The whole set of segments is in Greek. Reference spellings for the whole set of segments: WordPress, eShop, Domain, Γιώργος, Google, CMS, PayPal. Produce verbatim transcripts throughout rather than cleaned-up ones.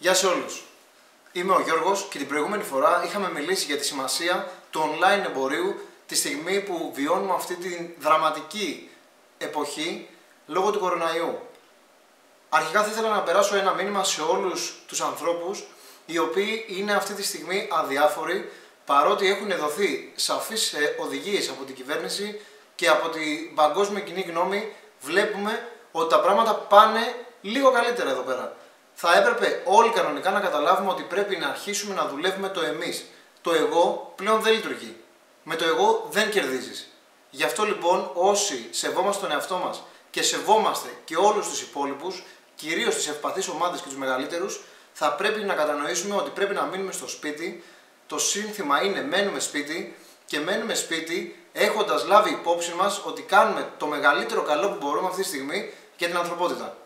Γεια σε όλους, είμαι ο Γιώργος και την προηγούμενη φορά είχαμε μιλήσει για τη σημασία του online εμπορίου τη στιγμή που βιώνουμε αυτή τη δραματική εποχή λόγω του κοροναϊού. Αρχικά θα ήθελα να περάσω ένα μήνυμα σε όλους τους ανθρώπους οι οποίοι είναι αυτή τη στιγμή αδιάφοροι παρότι έχουν δοθεί σαφείς οδηγίες από την κυβέρνηση και από την παγκόσμια κοινή γνώμη βλέπουμε ότι τα πράγματα πάνε λίγο καλύτερα εδώ πέρα. Θα έπρεπε όλοι κανονικά να καταλάβουμε ότι πρέπει να αρχίσουμε να δουλεύουμε το εμείς. Το εγώ πλέον δεν λειτουργεί. Με το εγώ δεν κερδίζεις. Γι' αυτό λοιπόν όσοι σεβόμαστε τον εαυτό μας και σεβόμαστε και όλους τους υπόλοιπους, κυρίως τις ευπαθείς ομάδες και τους μεγαλύτερους, θα πρέπει να κατανοήσουμε ότι πρέπει να μείνουμε στο σπίτι. Το σύνθημα είναι μένουμε σπίτι και μένουμε σπίτι έχοντας λάβει υπόψη μας ότι κάνουμε το μεγαλύτερο καλό που μπορούμε αυτή τη στιγμή για την ανθρωπότητα.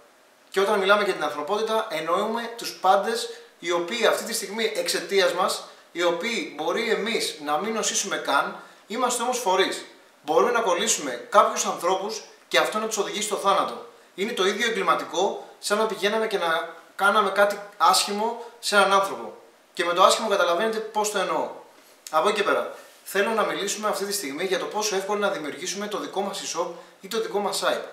Και όταν μιλάμε για την ανθρωπότητα εννοούμε τους πάντες οι οποίοι αυτή τη στιγμή εξαιτίας μας, οι οποίοι μπορεί εμείς να μην νοσήσουμε καν, είμαστε όμως φορείς. Μπορούμε να κολλήσουμε κάποιους ανθρώπους και αυτό να τους οδηγήσει στο θάνατο. Είναι το ίδιο εγκληματικό σαν να πηγαίναμε και να κάναμε κάτι άσχημο σε έναν άνθρωπο. Και με το άσχημο καταλαβαίνετε πώς το εννοώ. Από εκεί και πέρα, θέλω να μιλήσουμε αυτή τη στιγμή για το πόσο εύκολο να δημιουργήσουμε το δικό μας e-shop ή το δικό μας site.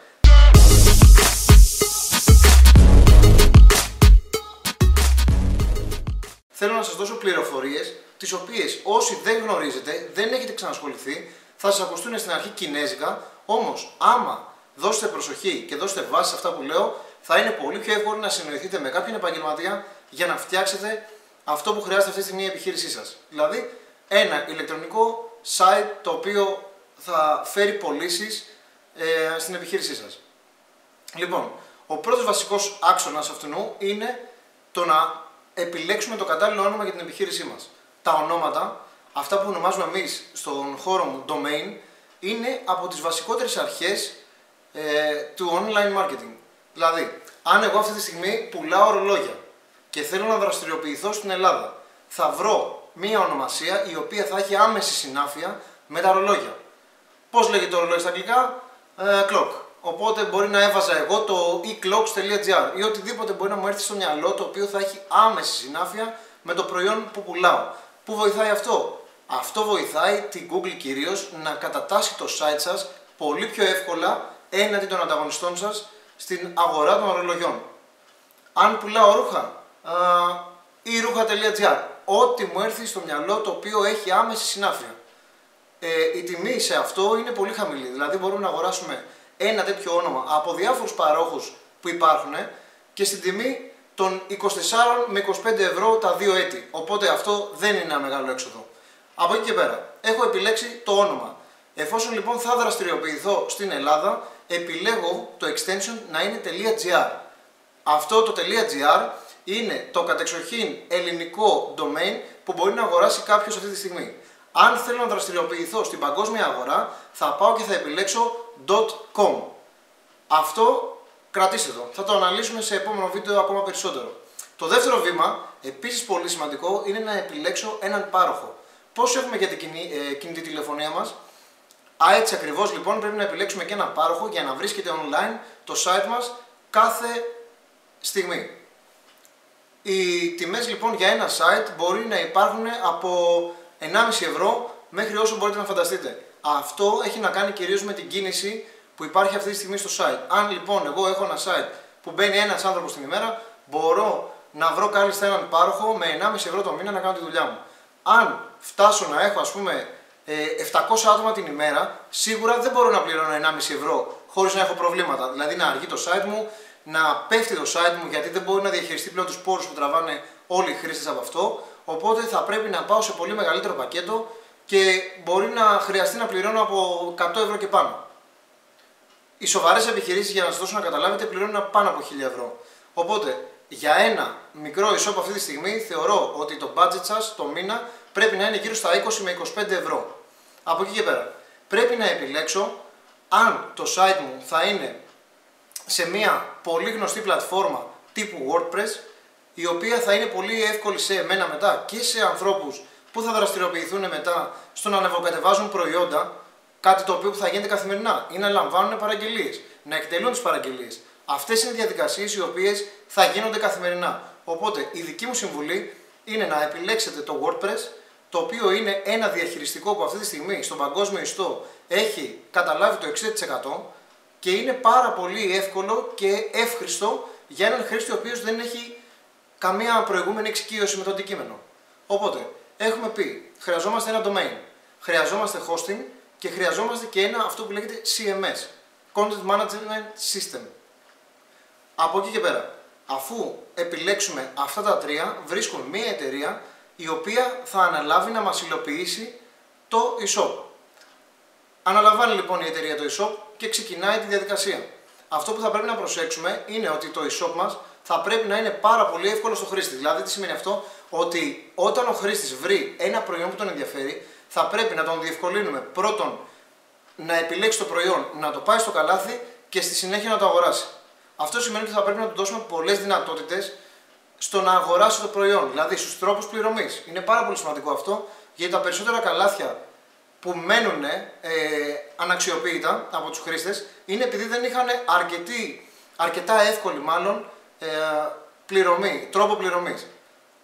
Θέλω να σας δώσω πληροφορίες, τις οποίες όσοι δεν γνωρίζετε, δεν έχετε ξανασχοληθεί, θα σας ακουστούν στην αρχή κινέζικα, όμως άμα δώσετε προσοχή και δώσετε βάση σε αυτά που λέω, θα είναι πολύ πιο εύκολο να συνοηθείτε με κάποιον επαγγελματία για να φτιάξετε αυτό που χρειάζεται αυτή τη στιγμή η επιχείρησή σας. Δηλαδή, ένα ηλεκτρονικό site το οποίο θα φέρει πωλήσεις ε, στην επιχείρησή σας. Λοιπόν, ο πρώτος βασικός άξονας αυτού είναι το να επιλέξουμε το κατάλληλο όνομα για την επιχείρησή μας. Τα ονόματα, αυτά που ονομάζουμε εμείς στον χώρο μου domain, είναι από τις βασικότερες αρχές ε, του online marketing. Δηλαδή, αν εγώ αυτή τη στιγμή πουλάω ορολόγια και θέλω να δραστηριοποιηθώ στην Ελλάδα, θα βρω μία ονομασία η οποία θα έχει άμεση συνάφεια με τα ορολόγια. Πώς λέγεται το ορολόγιο στα αγγλικά? Ε, clock. Οπότε μπορεί να έβαζα εγώ το e clocks τελεία gr ή οτιδήποτε μπορεί να μου έρθει στο μυαλό το οποίο θα έχει άμεση συνάφεια με το προϊόν που πουλάω. Πού βοηθάει αυτό? Αυτό βοηθάει την Google κυρίως να κατατάσσει το site σας πολύ πιο εύκολα έναντι των ανταγωνιστών σας στην αγορά των ορολογιών. Αν πουλάω ρούχα, ή ρούχα τελεία gr, ό,τι μου έρθει στο μυαλό το οποίο έχει άμεση συνάφεια. Ε, η τιμή σε αυτό είναι πολύ χαμηλή, δηλαδή μπορούμε να αγοράσουμε ένα τέτοιο όνομα από διάφορους παρόχους που υπάρχουν και στην τιμή των είκοσι τέσσερα με είκοσι πέντε ευρώ τα δύο έτη. Οπότε αυτό δεν είναι ένα μεγάλο έξοδο. Από εκεί και πέρα, έχω επιλέξει το όνομα. Εφόσον λοιπόν θα δραστηριοποιηθώ στην Ελλάδα, επιλέγω το extension να είναι .gr. Αυτό το .gr είναι το κατεξοχήν ελληνικό domain που μπορεί να αγοράσει κάποιος αυτή τη στιγμή. Αν θέλω να δραστηριοποιηθώ στην παγκόσμια αγορά, θα πάω και θα επιλέξω .com. Αυτό κρατήστε το. Θα το αναλύσουμε σε επόμενο βίντεο ακόμα περισσότερο. Το δεύτερο βήμα, επίσης πολύ σημαντικό, είναι να επιλέξω έναν πάροχο. Πώς έχουμε για την κινη, ε, κινητή τηλεφωνία μας? Α, έτσι ακριβώς λοιπόν πρέπει να επιλέξουμε και ένα πάροχο για να βρίσκεται online το site μας κάθε στιγμή. Οι τιμές λοιπόν για ένα site μπορεί να υπάρχουν από ενάμιση ευρώ μέχρι όσο μπορείτε να φανταστείτε. Αυτό έχει να κάνει κυρίως με την κίνηση που υπάρχει αυτή τη στιγμή στο site. Αν λοιπόν εγώ έχω ένα site που μπαίνει ένας άνθρωπος την ημέρα, μπορώ να βρω κάλλιστα έναν πάροχο με ενάμιση ευρώ το μήνα να κάνω τη δουλειά μου. Αν φτάσω να έχω ας πούμε επτακόσια άτομα την ημέρα, σίγουρα δεν μπορώ να πληρώνω ενάμιση ευρώ χωρίς να έχω προβλήματα. Δηλαδή να αργεί το site μου, να πέφτει το site μου γιατί δεν μπορεί να διαχειριστεί πλέον τους πόρους που τραβάνε όλοι οι χρήστες από αυτό. Οπότε θα πρέπει να πάω σε πολύ μεγαλύτερο πακέτο και μπορεί να χρειαστεί να πληρώνω από εκατό ευρώ και πάνω. Οι σοβαρές επιχειρήσεις, για να σας δώσω να καταλάβετε, πληρώνουν πάνω από χίλια ευρώ. Οπότε για ένα μικρό e-shop αυτή τη στιγμή θεωρώ ότι το budget σας το μήνα πρέπει να είναι γύρω στα είκοσι με είκοσι πέντε ευρώ. Από εκεί και πέρα πρέπει να επιλέξω αν το site μου θα είναι σε μια πολύ γνωστή πλατφόρμα τύπου WordPress, η οποία θα είναι πολύ εύκολη σε εμένα μετά και σε ανθρώπους που θα δραστηριοποιηθούν μετά στο να ανεβοκατεβάζουν προϊόντα, κάτι το οποίο θα γίνεται καθημερινά, ή να λαμβάνουν παραγγελίες, να εκτελούν τις παραγγελίες. Αυτές είναι διαδικασίες οι οποίες θα γίνονται καθημερινά. Οπότε η δική μου συμβουλή είναι να επιλέξετε το WordPress, το οποίο είναι ένα διαχειριστικό που αυτή τη στιγμή στον παγκόσμιο ιστό έχει καταλάβει το εξήντα τοις εκατό και είναι πάρα πολύ εύκολο και εύχριστο για έναν χρήστη ο οποίος δεν έχει καμία προηγούμενη εξοικείωση με το αντικείμενο. Οπότε, έχουμε πει, χρειαζόμαστε ένα domain, χρειαζόμαστε hosting και χρειαζόμαστε και ένα αυτό που λέγεται σι εμ ες, Content Management System. Από εκεί και πέρα, αφού επιλέξουμε αυτά τα τρία, βρίσκουμε μία εταιρεία η οποία θα αναλάβει να μας υλοποιήσει το eShop. Αναλαμβάνει λοιπόν η εταιρεία το eShop και ξεκινάει τη διαδικασία. Αυτό που θα πρέπει να προσέξουμε είναι ότι το eShop μας θα πρέπει να είναι πάρα πολύ εύκολο στο χρήστη. Δηλαδή, τι σημαίνει αυτό? Ότι όταν ο χρήστης βρει ένα προϊόν που τον ενδιαφέρει, θα πρέπει να τον διευκολύνουμε πρώτον να επιλέξει το προϊόν, να το πάει στο καλάθι και στη συνέχεια να το αγοράσει. Αυτό σημαίνει ότι θα πρέπει να του δώσουμε πολλές δυνατότητες στο να αγοράσει το προϊόν, δηλαδή στους τρόπους πληρωμής. Είναι πάρα πολύ σημαντικό αυτό, γιατί τα περισσότερα καλάθια που μένουν ε, αναξιοποιητά από τους χρήστες είναι επειδή δεν είχαν αρκετή, αρκετά εύκολη μάλλον ε, πληρωμή, τρόπο πληρωμής.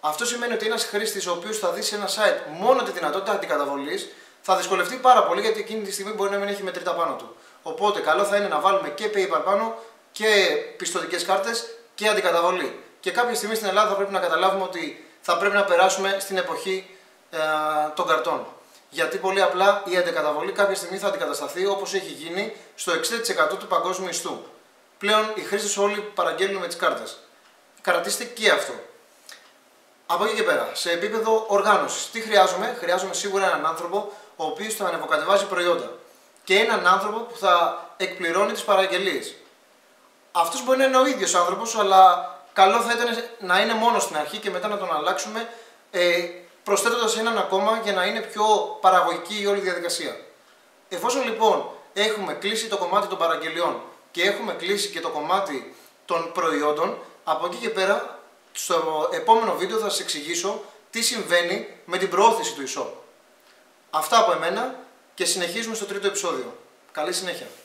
Αυτό σημαίνει ότι ένας χρήστης ο οποίος θα δει σε ένα site μόνο τη δυνατότητα αντικαταβολής θα δυσκολευτεί πάρα πολύ, γιατί εκείνη τη στιγμή μπορεί να μην έχει μετρητά πάνω του. Οπότε καλό θα είναι να βάλουμε και PayPal πάνω και πιστωτικές κάρτες και αντικαταβολή. Και κάποια στιγμή στην Ελλάδα θα πρέπει να καταλάβουμε ότι θα πρέπει να περάσουμε στην εποχή ε, των καρτών. Γιατί πολύ απλά η αντικαταβολή κάποια στιγμή θα αντικατασταθεί, όπως έχει γίνει, στο εξήντα τοις εκατό του παγκόσμιου ιστού. Πλέον οι χρήστες όλοι παραγγέλνουν με τις κάρτες. Κρατήστε και αυτό. Από εκεί και πέρα, σε επίπεδο οργάνωσης, τι χρειάζομαι? Χρειάζομαι σίγουρα έναν άνθρωπο ο οποίος θα ανεβοκατεβάζει προϊόντα και έναν άνθρωπο που θα εκπληρώνει τις παραγγελίες. Αυτός μπορεί να είναι ο ίδιος άνθρωπος, αλλά καλό θα ήταν να είναι μόνο στην αρχή και μετά να τον αλλάξουμε, ε, προσθέτοντας έναν ακόμα για να είναι πιο παραγωγική η όλη διαδικασία. Εφόσον λοιπόν έχουμε κλείσει το κομμάτι των παραγγελιών και έχουμε κλείσει και το κομμάτι των προϊόντων, από εκεί και πέρα στο επόμενο βίντεο θα σας εξηγήσω τι συμβαίνει με την προώθηση του eShop. Αυτά από εμένα και συνεχίζουμε στο τρίτο επεισόδιο. Καλή συνέχεια!